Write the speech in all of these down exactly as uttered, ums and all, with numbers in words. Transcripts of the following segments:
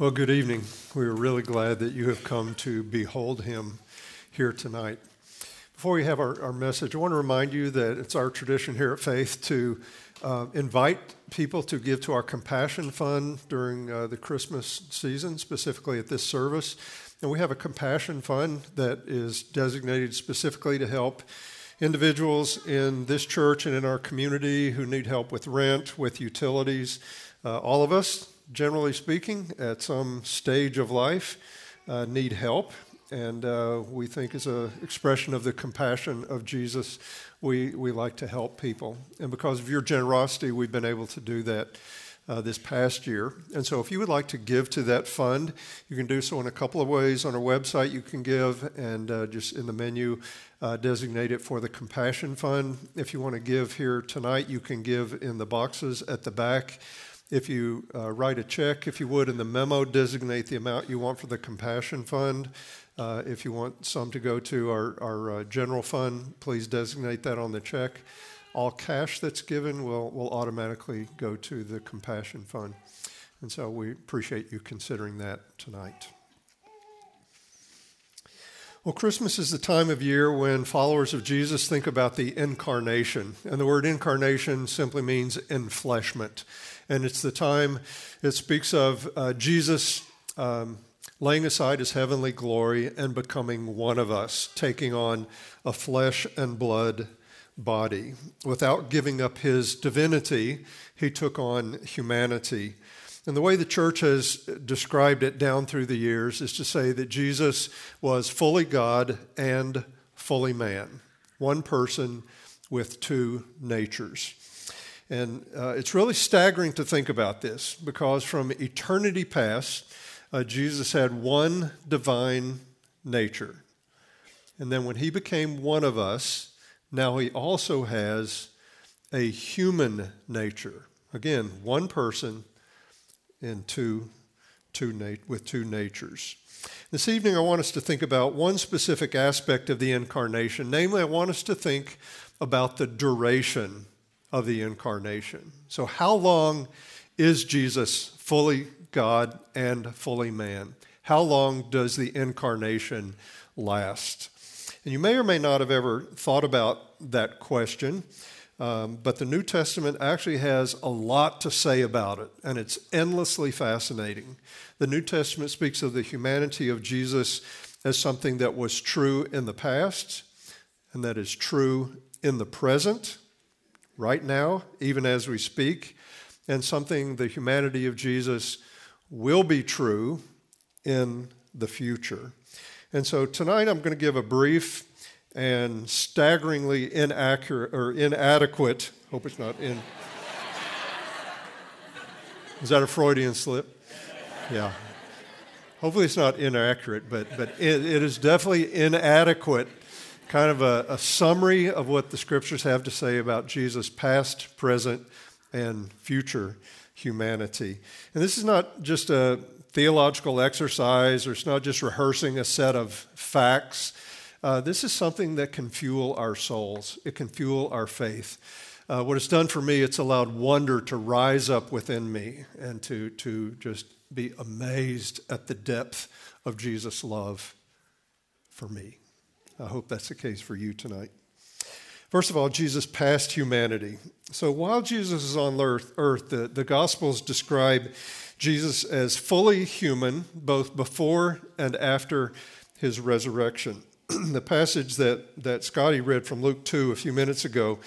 Well, good evening. We are really glad that you have come to behold him here tonight. Before we have our, our message, I want to remind you that it's our tradition here at Faith to uh, invite people to give to our Compassion Fund during uh, the Christmas season, specifically at this service. And we have a Compassion Fund that is designated specifically to help individuals in this church and in our community who need help with rent, with utilities, uh, all of us. Generally speaking, at some stage of life, uh, need help. And uh, we think as an expression of the compassion of Jesus, we, we like to help people. And because of your generosity, we've been able to do that uh, this past year. And so if you would like to give to that fund, you can do so in a couple of ways. On our website, you can give, and uh, just in the menu, uh, designate it for the Compassion Fund. If you want to give here tonight, you can give in the boxes at the back. If you uh, write a check, if you would, in the memo, designate the amount you want for the Compassion Fund. Uh, if you want some to go to our, our uh, general fund, please designate that on the check. All cash that's given will, will automatically go to the Compassion Fund. And so we appreciate you considering that tonight. Well, Christmas is the time of year when followers of Jesus think about the incarnation. And the word incarnation simply means enfleshment. And it's the time it speaks of uh, Jesus um, laying aside his heavenly glory and becoming one of us, taking on a flesh and blood body. Without giving up his divinity, he took on humanity. And the way the church has described it down through the years is to say that Jesus was fully God and fully man, one person with two natures. And uh, it's really staggering to think about this because from eternity past, uh, Jesus had one divine nature. And then when he became one of us, now he also has a human nature. Again, one person in two, two nat- with two natures. This evening, I want us to think about one specific aspect of the incarnation. Namely, I want us to think about the duration of the incarnation. So how long is Jesus fully God and fully man? How long does the incarnation last? And you may or may not have ever thought about that question. Um, but the New Testament actually has a lot to say about it, and it's endlessly fascinating. The New Testament speaks of the humanity of Jesus as something that was true in the past, and that is true in the present, right now, even as we speak, and something the humanity of Jesus will be true in the future. And so tonight I'm going to give a brief and staggeringly inaccurate or inadequate, hope it's not in. Is that a Freudian slip? Yeah. Hopefully it's not inaccurate, but but it, it is definitely inadequate, kind of a, a summary of what the scriptures have to say about Jesus' past, present, and future humanity. And this is not just a theological exercise, or it's not just rehearsing a set of facts. Uh, this is something that can fuel our souls. It can fuel our faith. Uh, what it's done for me, it's allowed wonder to rise up within me and to, to just be amazed at the depth of Jesus' love for me. I hope that's the case for you tonight. First of all, Jesus' past humanity. So while Jesus is on earth, earth the, the Gospels describe Jesus as fully human, both before and after his resurrection. The passage that, that Scotty read from Luke two a few minutes ago,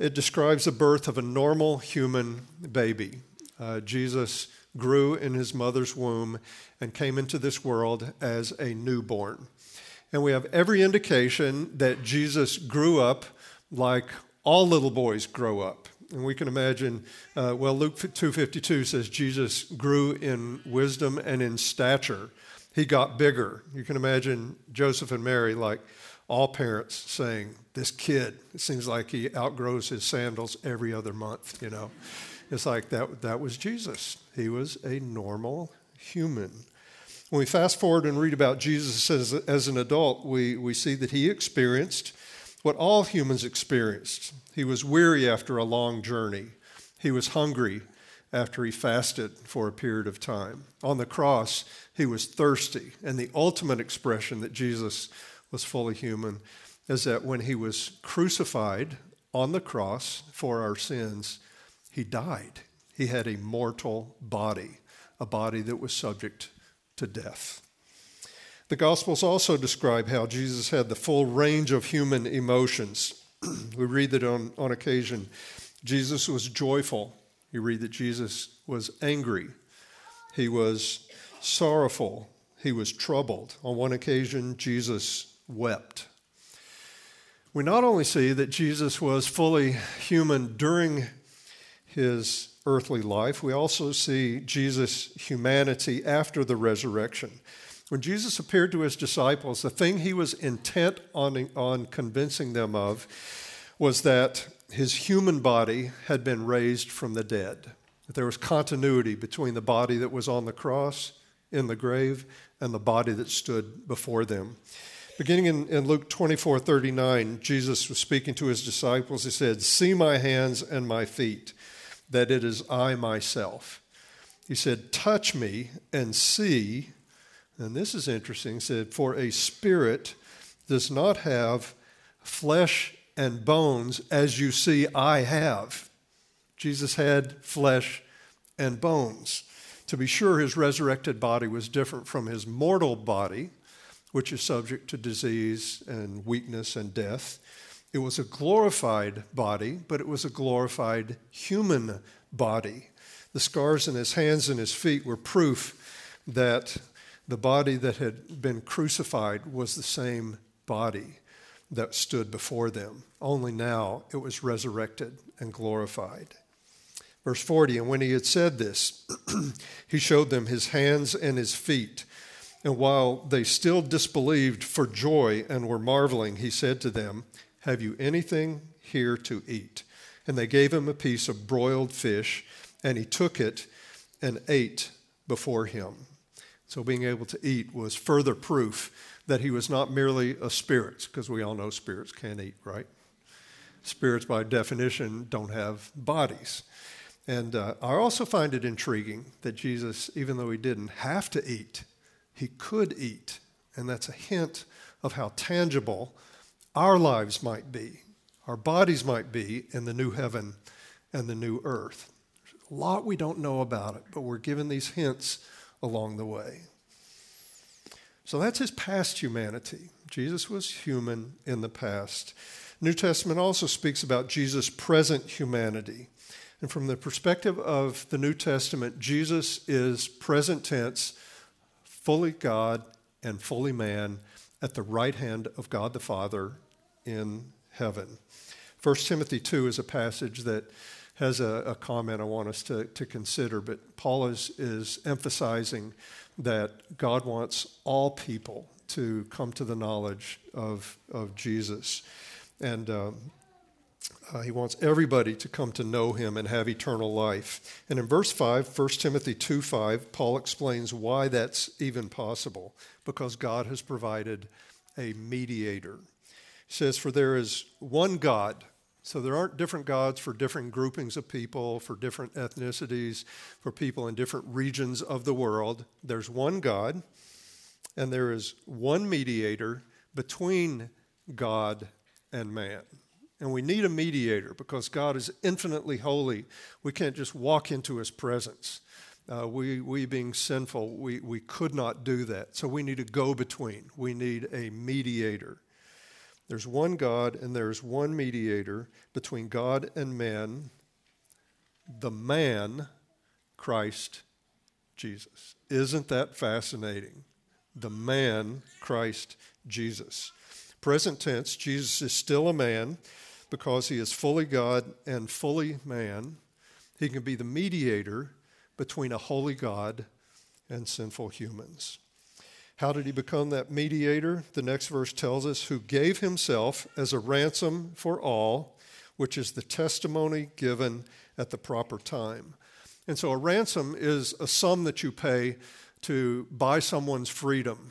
it describes the birth of a normal human baby. Uh, Jesus grew in his mother's womb and came into this world as a newborn. And we have every indication that Jesus grew up like all little boys grow up. And we can imagine, uh, well, Luke two fifty-two says Jesus grew in wisdom and in stature. He got bigger. You can imagine Joseph and Mary, like all parents, saying, this kid, it seems like he outgrows his sandals every other month, you know. It's like that that was Jesus. He was a normal human. When we fast forward and read about Jesus as, as an adult, we, we see that he experienced what all humans experienced. He was weary after a long journey. He was hungry after he fasted for a period of time. On the cross, he was thirsty, and the ultimate expression that Jesus was fully human is that when he was crucified on the cross for our sins, he died. He had a mortal body, a body that was subject to death. The Gospels also describe how Jesus had the full range of human emotions. We read that on, on occasion, Jesus was joyful. You read that Jesus was angry. He was sorrowful. He was troubled. On one occasion, Jesus wept. We not only see that Jesus was fully human during his earthly life, we also see Jesus' humanity after the resurrection. When Jesus appeared to his disciples, the thing he was intent on, on convincing them of was that his human body had been raised from the dead, that there was continuity between the body that was on the cross in the grave and the body that stood before them. Beginning in, in Luke twenty-four thirty-nine, Jesus was speaking to his disciples. He said, "See my hands and my feet, that it is I myself." He said, "Touch me and see." And this is interesting. He said, "For a spirit does not have flesh and bones as you see I have." Jesus had flesh and bones. To be sure, his resurrected body was different from his mortal body, which is subject to disease and weakness and death. It was a glorified body, but it was a glorified human body. The scars in his hands and his feet were proof that the body that had been crucified was the same body that stood before them. Only now it was resurrected and glorified. Verse forty, "And when he had said this, he showed them his hands and his feet. And while they still disbelieved for joy and were marveling, he said to them, 'Have you anything here to eat?' And they gave him a piece of broiled fish, and he took it and ate before him." So being able to eat was further proof that he was not merely a spirit, because we all know spirits can't eat, right? Spirits, by definition, don't have bodies. And uh, I also find it intriguing that Jesus, even though he didn't have to eat, he could eat. And that's a hint of how tangible our lives might be, our bodies might be in the new heaven and the new earth. There's a lot we don't know about it, but we're given these hints along the way. So that's his past humanity. Jesus was human in the past. New Testament also speaks about Jesus' present humanity. And from the perspective of the New Testament, Jesus is present tense, fully God and fully man at the right hand of God the Father in heaven. First Timothy two is a passage that has a, a comment I want us to, to consider, but Paul is, is emphasizing that God wants all people to come to the knowledge of, of Jesus. And um, uh, he wants everybody to come to know him and have eternal life. And in verse five, First Timothy two five, Paul explains why that's even possible, because God has provided a mediator. He says, "For there is one God." So there aren't different gods for different groupings of people, for different ethnicities, for people in different regions of the world. There's one God, and there is one mediator between God and man. And we need a mediator because God is infinitely holy. We can't just walk into his presence. Uh, we, we being sinful, we, we could not do that. So we need a go-between. We need a mediator. There's one God and there's one mediator between God and man, the man, Christ Jesus. Isn't that fascinating? The man, Christ Jesus. Present tense, Jesus is still a man because he is fully God and fully man. He can be the mediator between a holy God and sinful humans. How did he become that mediator? The next verse tells us, "Who gave himself as a ransom for all, which is the testimony given at the proper time." And so a ransom is a sum that you pay to buy someone's freedom.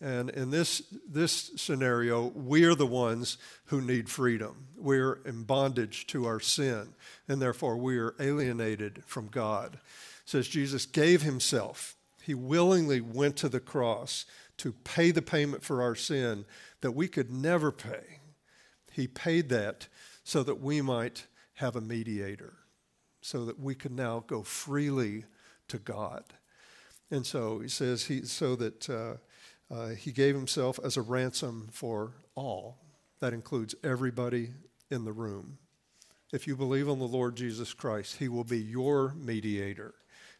And in this, this scenario, we're the ones who need freedom. We're in bondage to our sin, and therefore we are alienated from God. It says Jesus gave himself. He willingly went to the cross to pay the payment for our sin that we could never pay. He paid that so that we might have a mediator, so that we could now go freely to God. And so he says he so that... Uh, Uh, he gave himself as a ransom for all. That includes everybody in the room. If you believe on the Lord Jesus Christ, he will be your mediator,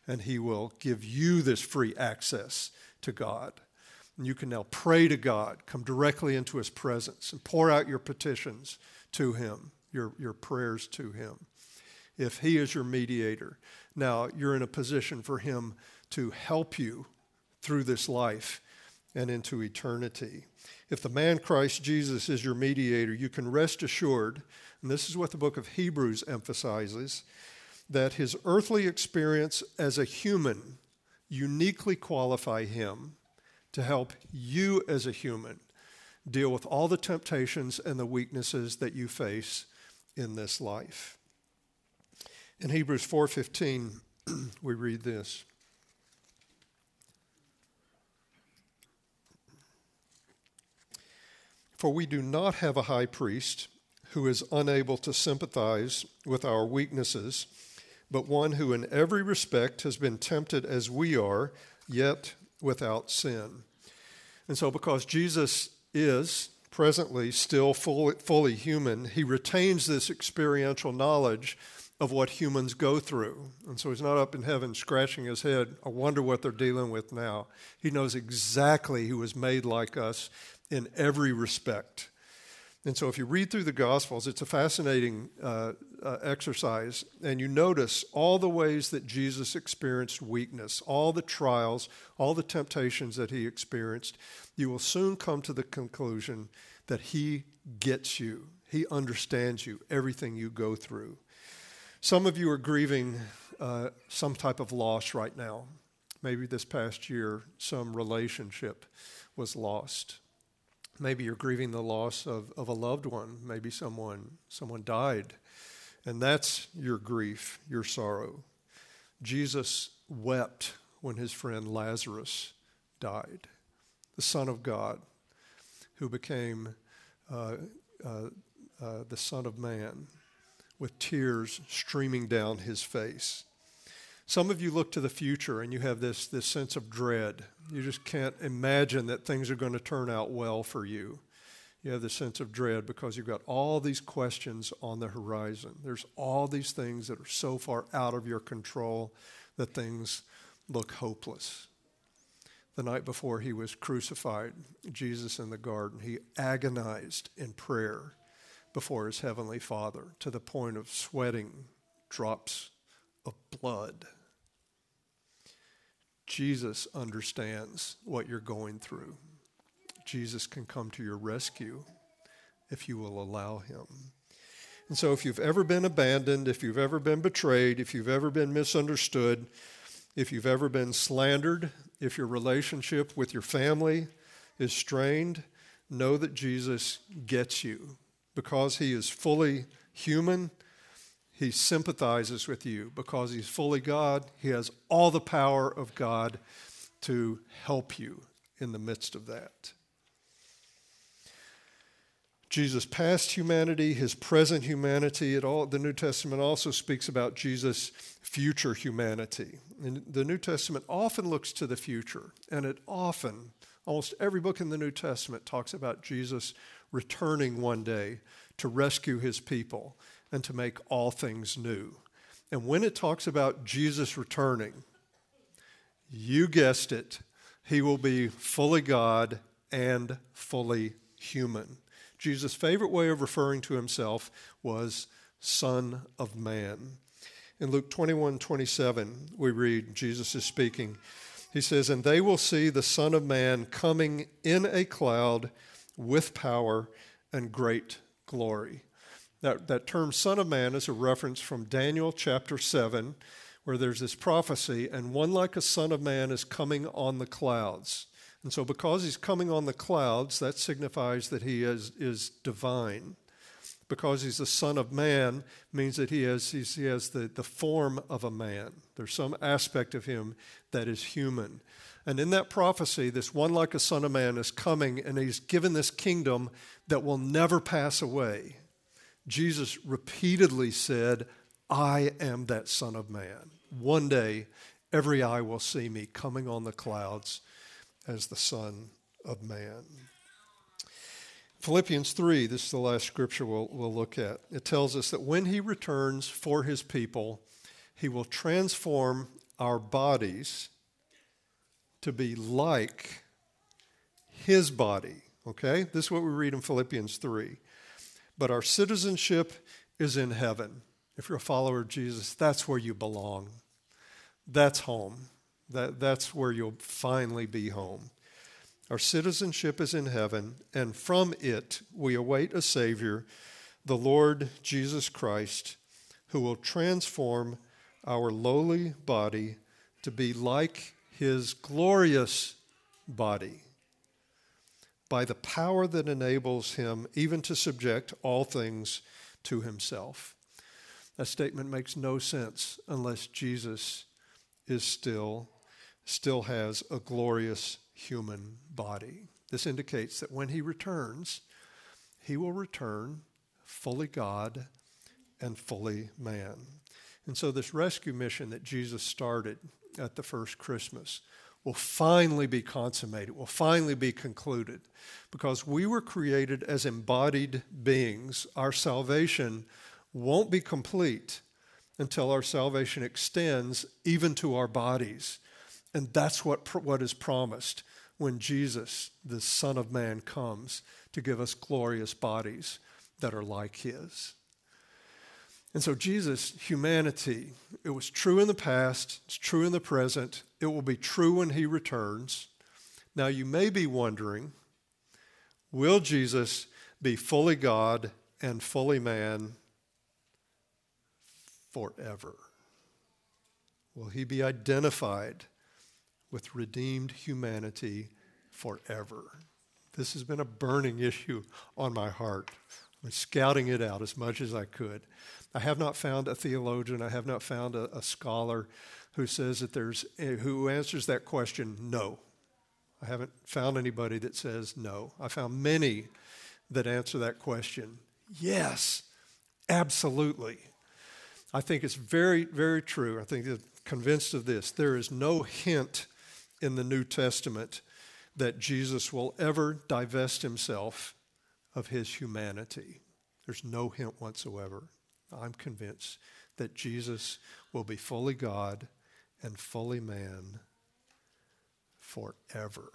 and he will give you this free access to God. And you can now pray to God, come directly into his presence, and pour out your petitions to him, your, your prayers to him. If he is your mediator, now you're in a position for him to help you through this life and into eternity. If the man Christ Jesus is your mediator, you can rest assured, and this is what the book of Hebrews emphasizes, that his earthly experience as a human uniquely qualify him to help you as a human deal with all the temptations and the weaknesses that you face in this life. In Hebrews four fifteen, we read this. For we do not have a high priest who is unable to sympathize with our weaknesses, but one who in every respect has been tempted as we are, yet without sin. And so because Jesus is presently still fully, fully human, he retains this experiential knowledge of what humans go through. And so he's not up in heaven scratching his head, I wonder what they're dealing with now. He knows exactly who was made like us in every respect. And so if you read through the Gospels, it's a fascinating uh, uh, exercise, and you notice all the ways that Jesus experienced weakness, all the trials, all the temptations that he experienced. You will soon come to the conclusion that he gets you. He understands you, everything you go through. Some of you are grieving uh, some type of loss right now. Maybe this past year, some relationship was lost. Maybe you're grieving the loss of, of a loved one. Maybe someone someone died. And that's your grief, your sorrow. Jesus wept when his friend Lazarus died, the Son of God, who became uh, uh, uh, the Son of Man, with tears streaming down his face. Some of you look to the future and you have this, this sense of dread. You just can't imagine that things are going to turn out well for you. You have this sense of dread because you've got all these questions on the horizon. There's all these things that are so far out of your control that things look hopeless. The night before he was crucified, Jesus in the garden, he agonized in prayer before his heavenly Father to the point of sweating drops of blood. Jesus understands what you're going through. Jesus can come to your rescue if you will allow him. And so if you've ever been abandoned, if you've ever been betrayed, if you've ever been misunderstood, if you've ever been slandered, if your relationship with your family is strained, know that Jesus gets you. Because he is fully human, he sympathizes with you. Because he's fully God, he has all the power of God to help you in the midst of that. Jesus' past humanity, his present humanity, it all, the New Testament also speaks about Jesus' future humanity. And the New Testament often looks to the future, and it often, almost every book in the New Testament talks about Jesus returning one day to rescue his people and to make all things new. And when it talks about Jesus returning, you guessed it, he will be fully God and fully human. Jesus' favorite way of referring to himself was Son of Man. In Luke twenty-one twenty-seven, we read, Jesus is speaking. He says, and they will see the Son of Man coming in a cloud with power and great glory. That, that term Son of Man is a reference from Daniel chapter seven, where there's this prophecy, and one like a Son of Man is coming on the clouds. And so because he's coming on the clouds, that signifies that he is, is divine. Because he's the Son of Man means that he has, he has the, the form of a man. There's some aspect of him that is human. And in that prophecy, this one like a son of man is coming, and he's given this kingdom that will never pass away. Jesus repeatedly said, I am that Son of Man. One day, every eye will see me coming on the clouds as the Son of Man. Philippians three, this is the last scripture we'll, we'll look at. It tells us that when he returns for his people, he will transform our bodies to be like his body, okay? This is what we read in Philippians three. But our citizenship is in heaven. If you're a follower of Jesus, that's where you belong. That's home. That, that's where you'll finally be home. Our citizenship is in heaven, and from it we await a Savior, the Lord Jesus Christ, who will transform our lowly body to be like his glorious body by the power that enables him even to subject all things to himself. That statement makes no sense unless Jesus is still, still has a glorious body. Human body. This indicates that when he returns, he will return fully God and fully man. And so this rescue mission that Jesus started at the first Christmas will finally be consummated, will finally be concluded, because we were created as embodied beings. Our salvation won't be complete until our salvation extends even to our bodies. And that's what, what is promised when Jesus, the Son of Man, comes to give us glorious bodies that are like his. And so Jesus' humanity, it was true in the past, it's true in the present, it will be true when he returns. Now you may be wondering, will Jesus be fully God and fully man forever? Will he be identified with redeemed humanity forever? This has been a burning issue on my heart. I've been scouting it out as much as I could. I have not found a theologian, I have not found a, a scholar who says that there's, a, who answers that question, no. I haven't found anybody that says no. I found many that answer that question, yes, absolutely. I think it's very, very true. I think that convinced of this, there is no hint in the New Testament that Jesus will ever divest himself of his humanity. There's no hint whatsoever. I'm convinced that Jesus will be fully God and fully man forever.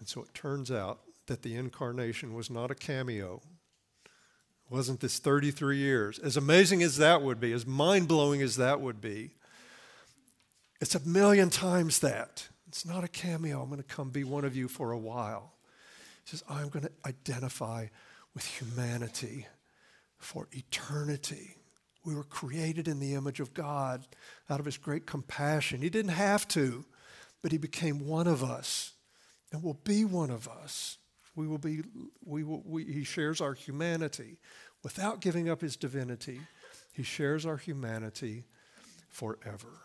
And so it turns out that the incarnation was not a cameo. It wasn't this thirty-three years. As amazing as that would be, as mind-blowing as that would be, it's a million times that. It's not a cameo. I'm going to come be one of you for a while. He says, I'm going to identify with humanity for eternity. We were created in the image of God out of his great compassion. He didn't have to, but he became one of us and will be one of us. We will be. We will. We, he shares our humanity without giving up his divinity. He shares our humanity forever.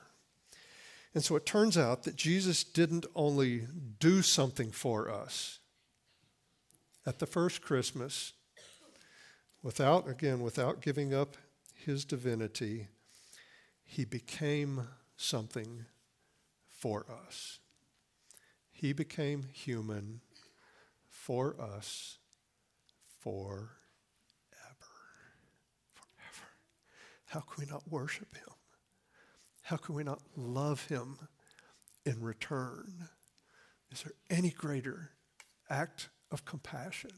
And so it turns out that Jesus didn't only do something for us at the first Christmas, without, again, without giving up his divinity, he became something for us. He became human for us forever. Forever. How can we not worship him? How can we not love him in return? Is there any greater act of compassion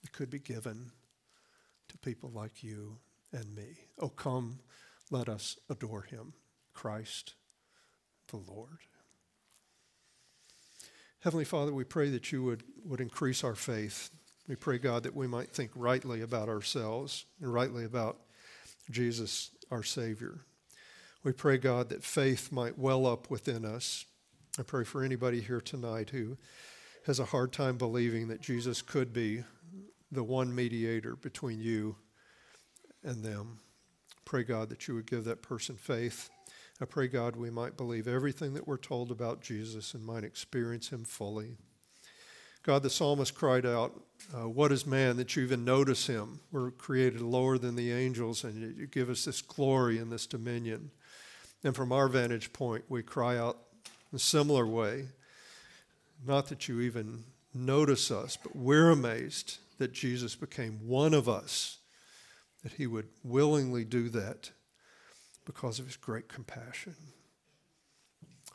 that could be given to people like you and me? Oh, come, let us adore him, Christ the Lord. Heavenly Father, we pray that you would, would increase our faith. We pray, God, that we might think rightly about ourselves and rightly about Jesus, our Savior. We pray, God, that faith might well up within us, I pray for anybody here tonight who has a hard time believing that Jesus could be the one mediator between you and them. Pray, God, that you would give that person faith. I pray, God, we might believe everything that we're told about Jesus and might experience him fully. God, the psalmist cried out, uh, what is man that you even notice him? We're created lower than the angels, and you give us this glory and this dominion. And from our vantage point, we cry out in a similar way, not that you even notice us, but we're amazed that Jesus became one of us, that he would willingly do that because of his great compassion.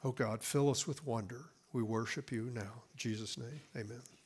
Oh God, fill us with wonder. We worship you now. In Jesus' name, amen.